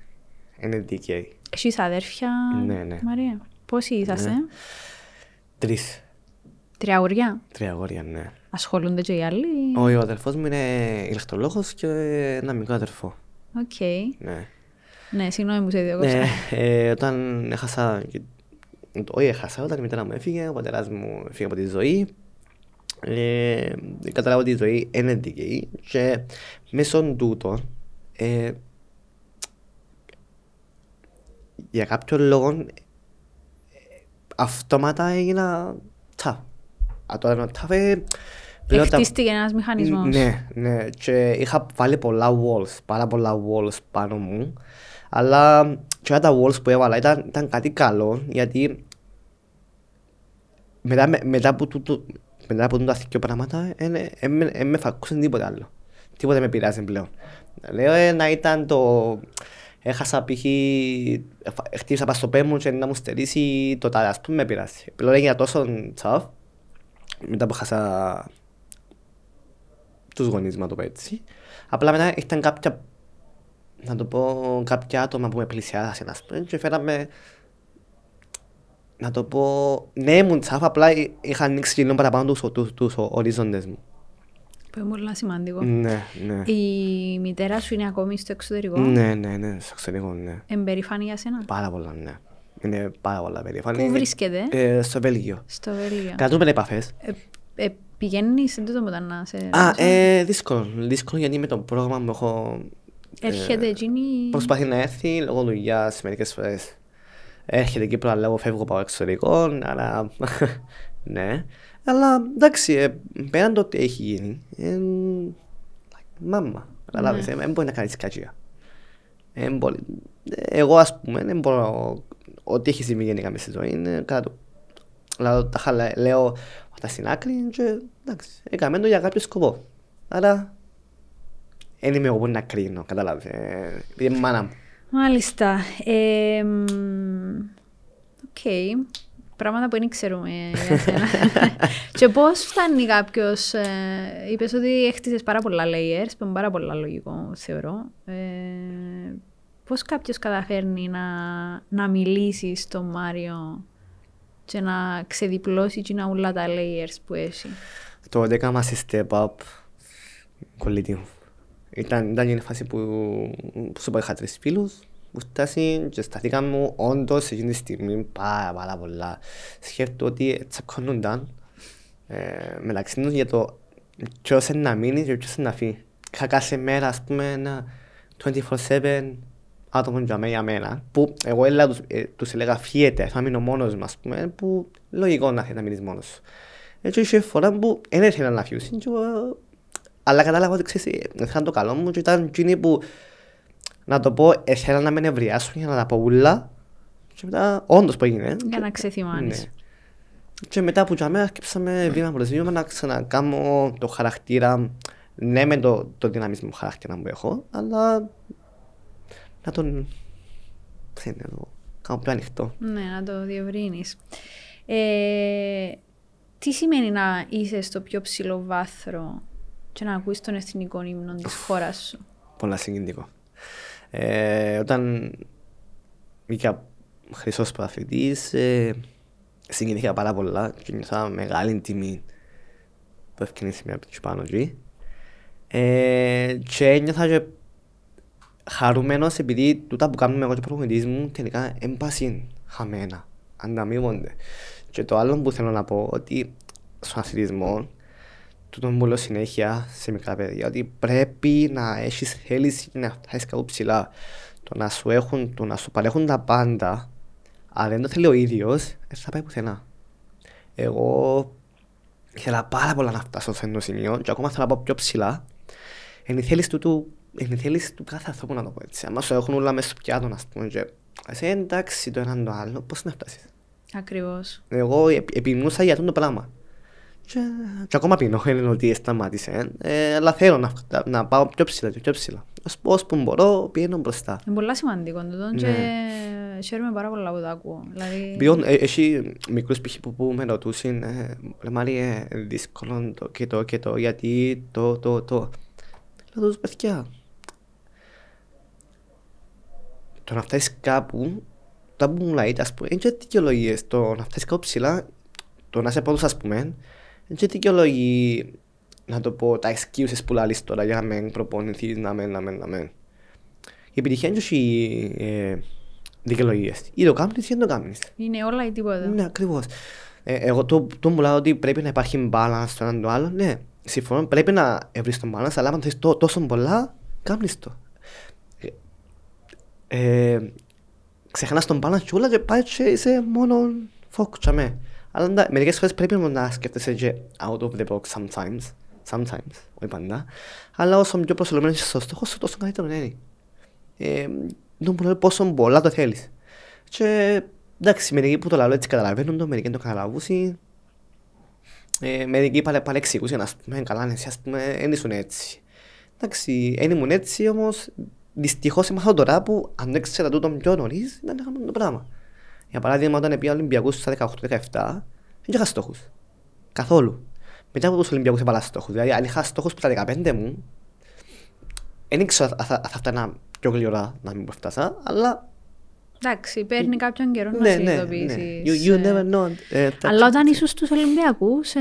είναι δίκαιη. Εσύ είσαι αδέρφια, ναι, ναι. Μαρία. Πόσοι είσαστε? Ναι. Τρεις. Τρία αγόρια. Τρία αγόρια, ναι. Ασχολούνται και οι άλλοι? Όχι, ο αδερφός μου είναι ηλεκτρολόγος και ένα μικρό αδερφό. Οκ. Okay. Ναι. Ναι, συγγνώμη μου σε διακόψα. Ναι, ε, όταν έχασα... Όχι, έχασα, όταν η μητέρα μου έφυγε, ο πατέρας μου έφυγε από τη ζωή. Ε, Κατάλαβα ότι η ζωή είναι δίκαιη και μέσω τούτο ε, για κάποιον λόγο αυτόματα έγινα τάφ. Τώρα τάφ πλέον... Χτίστηκε ένας μηχανισμός. Ναι, ναι. Και είχα βάλει πολλά walls, πάρα πολλά walls πάνω μου. Αλλά και όλα τα walls που έβαλα ήταν, ήταν κάτι καλό, γιατί μετά, με, μετά από τούτα δύο πράγματα δεν ε, ε, ε, ε, με φακούσαν τίποτα άλλο. Τίποτα με πειράζει πλέον. Λέω ε, να ήταν το... Έχασα π.χ. χτύπησα πάνω στο πέ μου και να μου στερήσει το τάδε, ας πούμε, με πειράσει. Πλέον έγινα τόσο τσαφ, μετά που χάσα τους γονείς μου, να το πω έτσι. Απλά μετά ήταν κάποια, να το πω, κάποια άτομα που με πλησιάσαν, ας πούμε, και φέραμε, να το πω, ναι ήμουν τσαφ, απλά είχα ανοίξει λίγο παραπάνω τους ορίζοντες μου. Που είναι πολύ σημαντικό. Ναι, ναι. Η μητέρα σου είναι ακόμη στο εξωτερικό. Ναι, ναι, ναι, στο εξωτερικό, ναι. Εμπεριφάνει για σένα? Πάρα πολλά, ναι. Είναι πάρα πολλά περήφανη. Πού βρίσκεται? Ε, στο Βέλγιο. Στο Βέλγιο. Κρατούμε επαφές. Ε, ε, πηγαίνεις εντούτο μετά να σε... Α, ε, δύσκολο. Δύσκολο γιατί με το πρόγραμμα μου έχω... Έρχεται εκείνη... Ε, προσπαθεί να έρθει λόγω δουλειάς μερικές φορές. Έρχεται Κύπρο, αλλά εγώ φεύγω από εξωτερικό, αλλά... ναι. Αλλά εντάξει, πέραν το ότι έχει γίνει, ε, μάμα, καταλάβεις, δεν μπορεί να κάνεις κακία. Εγώ ας πούμε, δεν μπορώ, ό,τι έχει συμβεί γενικά μες στη ζωή είναι κάτω. Αλλά τα λέω αυτά στην άκρη και εντάξει, έκαμε το για κάποιο σκοπό. Άρα, δεν είμαι εγώ που να κρίνω, καταλάβεις, επειδή είμαι μάνα μου. Μάλιστα. Οκ. Πράγματα που δεν ξέρουμε για σένα. Και πώς φτάνει κάποιος, ε, είπες ότι έχτισες πάρα πολλά layers, που είναι πάρα πολλά λογικό θεωρώ. Ε, πώς κάποιος καταφέρνει να, να μιλήσει στον Μάριο και να ξεδιπλώσει και να όλα τα layers που έχει? Το δέκα μας step up, κολλητή μου. Ήταν, ήταν η φάση που, που σου πω είχα τρεις φίλους. Που φτάσει και σταθήκαμε όντως εκείνη τη στιγμή πάρα πάρα πολλά. Σκέφτομαι ότι τσακώνονταν ε, μεταξύ τους για το ποιος είναι να μείνει και ποιος είναι να φύγει. Είχα κάθε μέρα, ας πούμε, ένα είκοσι τέσσερα επτά άτομο για μένα, που εγώ έλα, τους, ε, τους έλεγα φύγετε, θα μείνω μόνος μου, ας πούμε, που λογικό να θέλει να μείνεις μόνος σου. Έτσι είχε φορά που δεν ήθελα να φύγουν, και, ε, αλλά κατάλαβα ότι ξέρεις, ήθελαν το καλό μου και ήταν εκείνοι που, να το πω, ήθελα να με νευριάσουν για να τα πω ούλα και μετά όντως που έγινε. Για να ξεθυμάνεις. Ναι. Και μετά που τζαμέρα σκέψαμε βήμα προς βήμα να ξανακάμω το χαρακτήρα, ναι με το, το δυναμισμό χαρακτήρα που έχω, αλλά να τον, ξέρετε, να το κάνω πιο ανοιχτό. Ναι, να το διευρύνεις. Ε, τι σημαίνει να είσαι στο πιο ψηλό βάθρο και να ακούεις τον εθνικό ύμνο της χώρας σου? Πολλά συγκινητικό. Ε, όταν βγήκα χρυσός πρωταθλητής, ε, συγκινήθηκα πάρα πολλά και νιώθα μεγάλη τιμή που ευκαινήσει μια πιο πάνω εκεί. Ε, και νιώθα και χαρούμενος επειδή τούτα που κάνουμε εγώ και ο προπονητής μου τελικά έμπασιν χαμένα, ανταμείβονται. Και το άλλο που θέλω να πω ότι στον αθλητισμό, τούτον μου λέω συνέχεια σε μικρά παιδιά, ότι πρέπει να έχει θέληση και να φτάσει κάπου ψηλά. Το να σου, έχουν, το να σου παρέχουν τα πάντα, αν δεν το θέλει ο ίδιος, δεν θα πάει πουθενά. Εγώ ήθελα πάρα πολλά να φτάσω σε ένα σημείο και ακόμα θέλω να πάω πιο ψηλά. Είναι η θέληση του, του, του κάθε ανθρώπου, να το πω έτσι. Αν σου έχουν όλα μέσα στο πιάτο, να πούμε, και εσύ εντάξει το έναν το άλλο, πώς να φτάσεις. Ακριβώς. Εγώ επιμνούσα για αυτό το πράγμα. Και, και ακόμα πεινώ, είναι ότι σταμάτησε. Ε, αλλά θέλω να, να πάω πιο ψηλά και πιο ψηλά. Ώσπου μπορώ, πηγαίνω μπροστά. Είναι πολύ σημαντικό αυτό ναι. Και χαίρομαι πάρα πολλά που το ακούω. Δηλαδή... Ποιον, ε, έχει μικρούς π.χ. που, που με ρωτούσαν, ε, Μάρια, ε, δύσκολο το και το και το, γιατί το, το, το. Λέω τους παιδιά. Το να φτάσεις κάπου, τα που μου λέει, ας πούμε, είναι και δικαιολογίες. Το να φτάσεις κάπου ψηλά, το να είσαι πρώτος, ας πούμε, και δικαιολογεί, να το πω, τα excuses που λαλείς τώρα για να μην προπονηθείς, να μην, να μην, να μην. Η επιτυχία είναι και οι ε, δικαιολογίες. Ή το κάνεις ή δεν το κάνεις. Είναι όλα ή τίποτα. Ναι, ακριβώς. Ε, εγώ το, το μου λέω ότι πρέπει να υπάρχει balance στο έναν το άλλο. Ναι, συμφωνώ, πρέπει να βρεις τον balance, αλλά αν θες τόσο πολλά, κάνεις το. Ε, ε, ξεχνάς τον balance και όλα και πάει και είσαι μόνο φόκουτσα με. Αλλά μερικές φορές πρέπει να σκέφτεσαι και out of the box sometimes, sometimes, όχι πάντα. Αλλά όσο πιο προσελωμένος είσαι στο στόχο σου, τόσο καλύτερο είναι. Ε, δεν μπορώ πόσο πολλά το θέλεις. Και εντάξει, μερικοί που το λαλώ έτσι καταλαβαίνουν το, μερικοί δεν το καταλαβούσαν. Ε, μερικοί πάλι, πάλι εξηγούσαν, ας πούμε, καλά εσύ, ας πούμε, δεν ήσουν έτσι. Εντάξει, δεν ήμουν έτσι όμως, δυστυχώς ήμασταν τώρα που αν δεν ξέρα τούτο πιο νωρίς, δεν έκαναν το πράγμα. Για παράδειγμα, όταν πήγα Ολυμπιακούς στα δεκαοκτώ δεκαεπτά, δεν είχα στόχους. Καθόλου. Μετά από τους Ολυμπιακούς έβαλα στόχους. Δηλαδή, αν είχα στόχους που τα δεκαπέντε μου, δεν ήξερα αν θα, θα φτάνα πιο γλυωρά να μην φτάσα, αλλά. Εντάξει, παίρνει κάποιον καιρό να σε ειδοποιήσεις. You never know. Αλλά όταν ήσουν στους Ολυμπιακούς,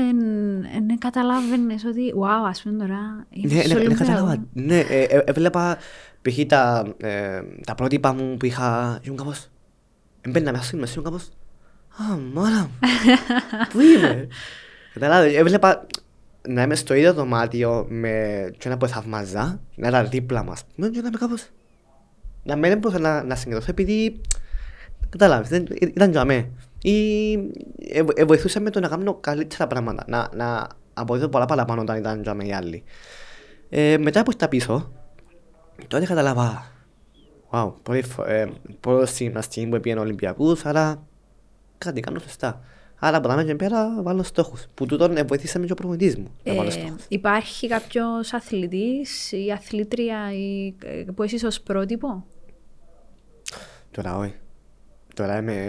δεν καταλάβαινες ότι, wow, ας πούμε τώρα. Ναι, δεν καταλάβα. Ναι, έβλεπα π.χ. τα πρότυπα μου που είχα. Μπαίνα μέσα στο γυμνασίου κάπως, α, μάνα μου, πού είμαι. Καταλάβει, έβλεπα να είμαι στο ίδιο δωμάτιο με ένα που θαυμαζά, να ήταν δίπλα μας, και να είμαι κάπως, να μην έπρεπε να συγκεντρωθώ επειδή, καταλάβεις, ήταν για μέ. Ή βοηθούσα με το να κάνω καλύτερα πράγματα, να αποδίδω πολλά παραπάνω όταν ήταν για μέ οι άλλοι. Μετά από τα πίσω, τότε καταλάβα. Wow, πρώτα στιγμή που πήγαινε Ολυμπιακούς, άρα κάτι κάνω σωστά. Άρα από τα μέσα και πέρα βάλω στόχους, που τούτον βοηθήσαμε και ο προπονητής μου να βάλω στόχους. Υπάρχει κάποιος αθλητής ή αθλήτρια που είσαι ως πρότυπο? Τώρα όχι. Τώρα είμαι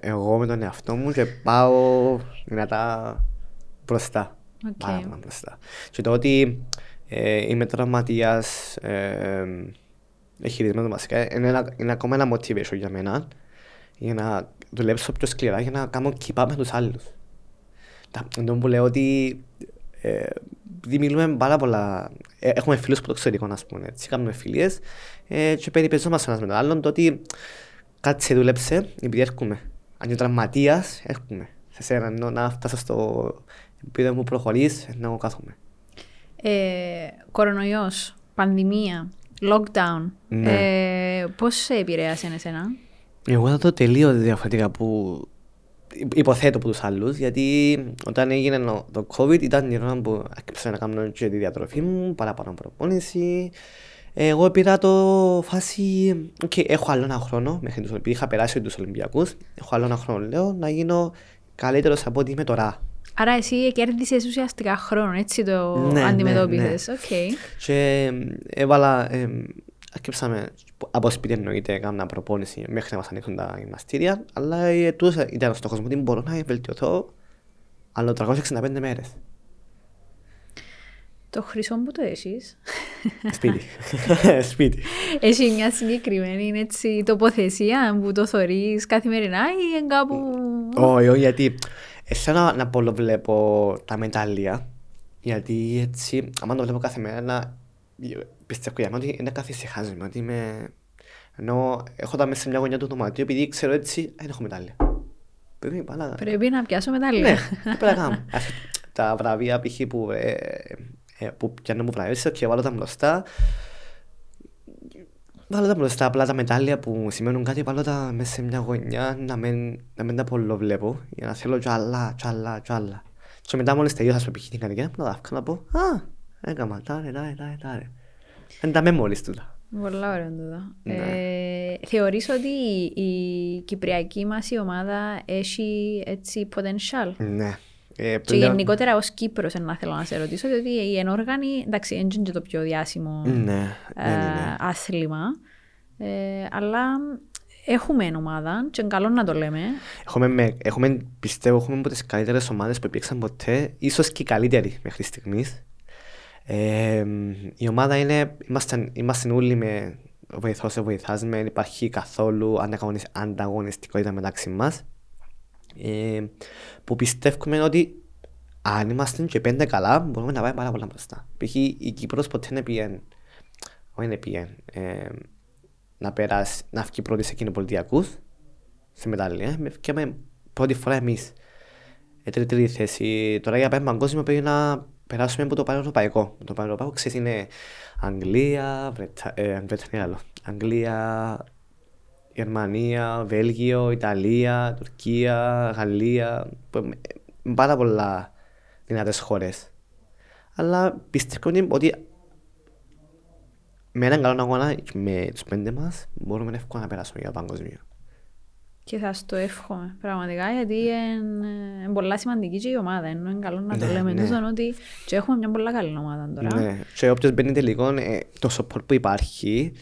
εγώ με τον εαυτό μου και πάω δυνατά μπροστά. Πάρα μπροστά. Και το ότι είμαι τραυματίας, χειρισμένο βασικά, είναι, ένα, είναι ακόμα ένα motivation για μένα για να δουλέψω πιο σκληρά, για να κάνω keep up με τους άλλους. Τον που λέω ότι ε, μιλούμε πάρα πολλά, ε, έχουμε φίλους από το εξωτερικό, ας πούμε, έτσι, κάνουμε φιλίες ε, και περιπεριζόμαστε ένας με τον άλλον, το ότι κάτσε δουλέψε, επειδή έρχομαι. Αν είναι τραυματίας, έρχομαι. Σε σένα, ενώ να φτάσω στο επίπεδο που προχωρείς, ενώ κάθομαι. Ε, κορονοϊός, πανδημία, lockdown. Ναι. Ε, πώς σε επηρέασε εσένα? Εγώ θα το τελείω διαφορετικά που υποθέτω από τους άλλους, γιατί όταν έγινε το COVID ήταν η ώρα που άρχισα να κάνω και τη διατροφή μου, παραπάνω προπόνηση. Εγώ πήρα το φάση, okay, έχω άλλο ένα χρόνο, μέχρι τους, επειδή είχα περάσει τους Ολυμπιακούς, έχω άλλο ένα χρόνο, λέω, να γίνω καλύτερος από ό,τι είμαι τώρα. Άρα εσύ κέρδισες ουσιαστικά χρόνο, έτσι το ναι, αντιμετώπιζες. Ναι, ναι. Okay. Και έβαλα, ε, άκυψαμε, από σπίτι εννοείται, έκανα προπόνηση μέχρι να μας ανοίξουν τα γυμναστήρια, αλλά ε, τούτος ήταν ο στόχος μου, ότι μπορώ να βελτιωθώ άλλο τριακόσιες εξήντα πέντε μέρες. Το χρυσό που το έχεις. Σπίτι. Σπίτι. Έχει μια συγκεκριμένη έτσι, τοποθεσία που το θωρείς καθημερινά ή κάπου. Όχι, όχι, γιατί. Εσένα να, να πολλο βλέπω τα μετάλλια, γιατί έτσι, άμα το βλέπω κάθε μέρα, πιστεύω για μένα ότι είναι καθυσυχάζομαι, ότι είμαι, ενώ έχω τα μέσα σε μια γωνιά του δωματίου, επειδή ξέρω έτσι, δεν έχω μετάλλια. Πρέπει, να... πρέπει να πιάσω μετάλλια. Ναι, πρέπει να κάνω. Τα βραβεία π.χ. που, ε, ε, που πιάνε μου βραβεύσω και βάλω τα μπροστά. Βάλω τα μπροστά, απλά τα μετάλλια που σημαίνουν κάτι, βάλω τα μέσα σε μια γωνιά να μην, να μην τα πολλο βλέπω, για να θέλω κι άλλα, κι άλλα, κι άλλα. Και μετά μόλις τελειώσα στο π.χ. την καρδιά, να τα να πω, α, έκαμα, τάρε, τάρε, τάρε, τάρε. Δεν τα με μόλις τούτα. Πολλά ωραία τούτα. Ναι. Ε, θεωρείς ότι η, η κυπριακή μας η ομάδα έχει έτσι potential. Ναι. Ε, και γενικότερα ως Κύπρος να θέλω να σε ρωτήσω, διότι οι ενόργανοι, εντάξει, είναι και το πιο διάσημο ναι, ναι, ναι, ναι. άθλημα, ε, αλλά έχουμε ομάδα και είναι καλό να το λέμε. Έχουμε, έχουμε, πιστεύω, έχουμε από τις καλύτερες ομάδες που υπήρξαν ποτέ, ίσως και οι καλύτεροι μέχρι στιγμής. Ε, η ομάδα είναι, είμαστε όλοι με βοηθός σε βοηθάς, δεν υπάρχει καθόλου ανταγωνιστικότητα μεταξύ μας. Ε, που πιστεύουμε ότι αν είμαστε και πέντε καλά μπορούμε να πάμε πάρα πολλά μπροστά. Π.χ. η Κύπρος ποτέ δεν πήγαινε, όχι πήγαινε, ε, να περάσει, να βγει πρώτη σε κοινοπολιτιακούς, σε μετάλλια, και με πρώτη φορά εμείς. Ε, τρίτη, τρίτη θέση, τώρα για πέμπτη παγκόσμιο πρέπει να περάσουμε από το πανευρωπαϊκό. Το πανευρωπαϊκό ξέρεις είναι Αγγλία, Βρετα... ε, Βρετανία άλλο, Αγγλία, Γερμανία, Βέλγιο, Ιταλία, Τουρκία, Γαλλία, πάρα πολλά δυνατές χώρες. Αλλά πιστεύω ότι με έναν καλό αγώνα με τους πέντε μας μπορούμε εύκολα να περάσουμε για το παγκόσμιο. Και θα στο εύχομαι πραγματικά, γιατί είναι πολλά σημαντική και η ομάδα, ενώ είναι καλό να το ναι, λέμε. Εντός ναι. ότι και έχουμε μια πολλά καλή ομάδα τώρα. Ναι. Και όποιος μπαίνει τελικό, το support που υπάρχει,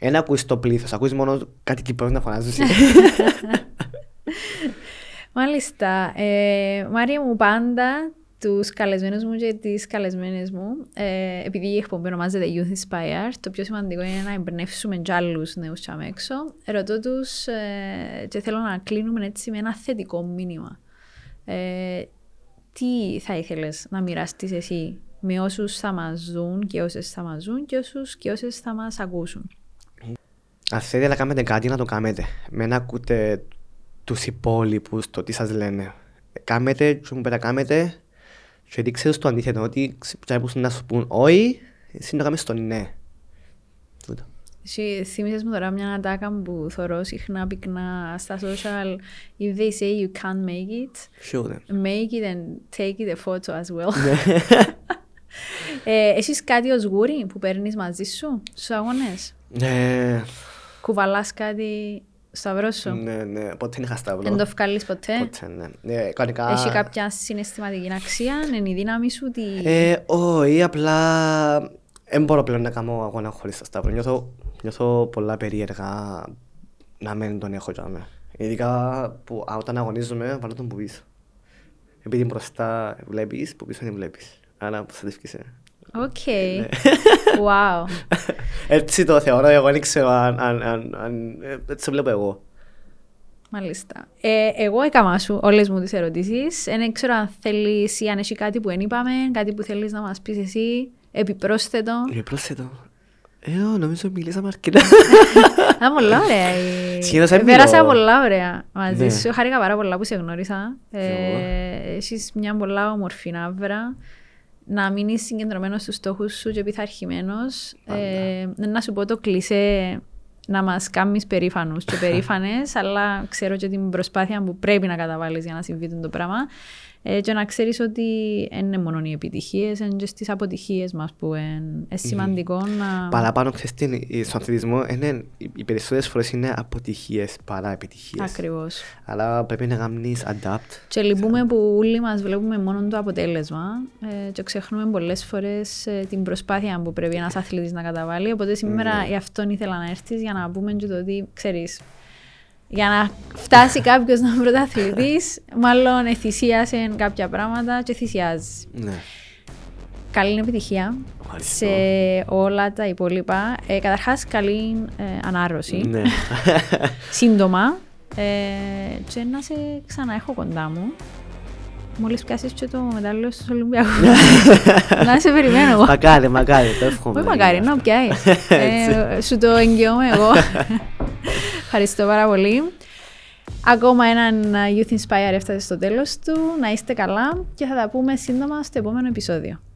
δεν ακούεις το πλήθος, ακούεις μόνο κάτι Κυπρός να φωνάζεις. Μάλιστα. Ε, Μάρια μου, πάντα τους καλεσμένους μου και τις καλεσμένες μου, ε, επειδή η εκπομπή ονομάζεται Youth Inspire, το πιο σημαντικό είναι να εμπνεύσουμε κι άλλους νέους κι αμέξω. Ρωτώ τους ε, και θέλω να κλείνουμε έτσι με ένα θετικό μήνυμα. Ε, τι θα ήθελες να μοιραστείς εσύ με όσους θα μας δουν και όσες θα μας δουν και όσους και όσες θα μας ακούσουν? Αν θέλετε να κάνετε κάτι, να το κάνετε. Μην ακούτε τους υπόλοιπους το τι σας λένε. Κάμετε, και μου πέρα κάμετε, και δείξτε στο αντίθετο, ότι πρέπει να σου πούν όχι, εσύ να κάνεις το ναι. Εσύ θύμισες μου τώρα μια ατάκα που θωρώ συχνά πυκνά στα social. If they say you can't make it, sure, make it and take it a photo as well. ε, Εσείς κάτι ως γούρι που παίρνεις μαζί σου στους αγώνες? Ναι. Κουβαλάς κάτι σταυρό σου? Ναι, ναι, ποτέ είχα σταυρό. Δεν το βγάλεις ποτέ? Ποτέ, ναι. ναι κανονικά... Έχει κάποια συναισθηματική αξία, είναι η δύναμη σου? Τι... Ε, όχι, απλά δεν μπορώ πλέον να κάνω αγώνα χωρίς το σταυρό. Νιώθω, νιώθω πολλά περίεργα να μην τον έχω κι αμέ. Ειδικά που, α, όταν αγωνίζομαι βάλω τον που πίσω. Επειδή μπροστά βλέπεις, που πίσω δεν βλέπεις. Άρα προστατεύκεσαι. Οκ. Wow. Έτσι το θεωρώ εγώ, δεν ξέρω αν έτσι το βλέπω εγώ. Μάλιστα. Ε, εγώ έκανα σου όλες μου τις ερωτήσεις. Δεν ξέρω αν θέλεις ή αν έχει κάτι που δεν είπαμε, κάτι που θέλεις να μας πεις εσύ, επιπρόσθετο. Επιπρόσθετο. Εγώ νομίζω μιλήσαμε αρκετά. Α, πολλά ωραία. Σχεδόν πέρασα πολλά ωραία μαζί σου. Χάρηκα πάρα πολλά που σε γνώρισα. Έχεις μια πολλά ομορφή ναύρα. Να μείνεις συγκεντρωμένος στους στόχους σου και επιθαρχημένος. Ε, να σου πω το κλισέ να μας κάνεις περήφανους και περήφανες, αλλά ξέρω και την προσπάθεια που πρέπει να καταβάλεις για να συμβεί το πράγμα. Ε, και να ξέρεις ότι δεν είναι μόνο οι επιτυχίες, είναι και στις αποτυχίες μας που είναι σημαντικό mm. να... Παραπάνω ξέρεις, στον αθλητισμό είναι, οι περισσότερες φορές είναι αποτυχίες παρά επιτυχίες. Ακριβώς. Αλλά πρέπει να κάνεις adapt. Και λυπούμε που όλοι μας βλέπουμε μόνο το αποτέλεσμα ε, και ξεχνούμε πολλές φορές ε, την προσπάθεια που πρέπει ένας αθλητής να καταβάλει. Οπότε σήμερα mm. γι' αυτόν ήθελα να έρθεις για να πούμε και το ότι ξέρεις. Για να φτάσει κάποιος να είναι πρωταθλητής, μάλλον θυσίασε κάποια πράγματα και θυσιάζει. Ναι. Καλή επιτυχία Ευχαριστώ. σε όλα τα υπόλοιπα. Ε, καταρχάς, καλή ε, ανάρρωση. Ναι. Σύντομα. Ε, και να σε ξανά έχω κοντά μου. Μόλις πιάσεις και το μετάλλιο στους Ολυμπιακούς. Να σε περιμένω εγώ. Μακάρι, μακάρι, το εύχομαι. Μακάρι, να πιάσεις. Σου το εγγυώμαι εγώ. Ευχαριστώ πάρα πολύ. Ακόμα έναν Youth Inspire έφτασε στο τέλος του. Να είστε καλά και θα τα πούμε σύντομα στο επόμενο επεισόδιο.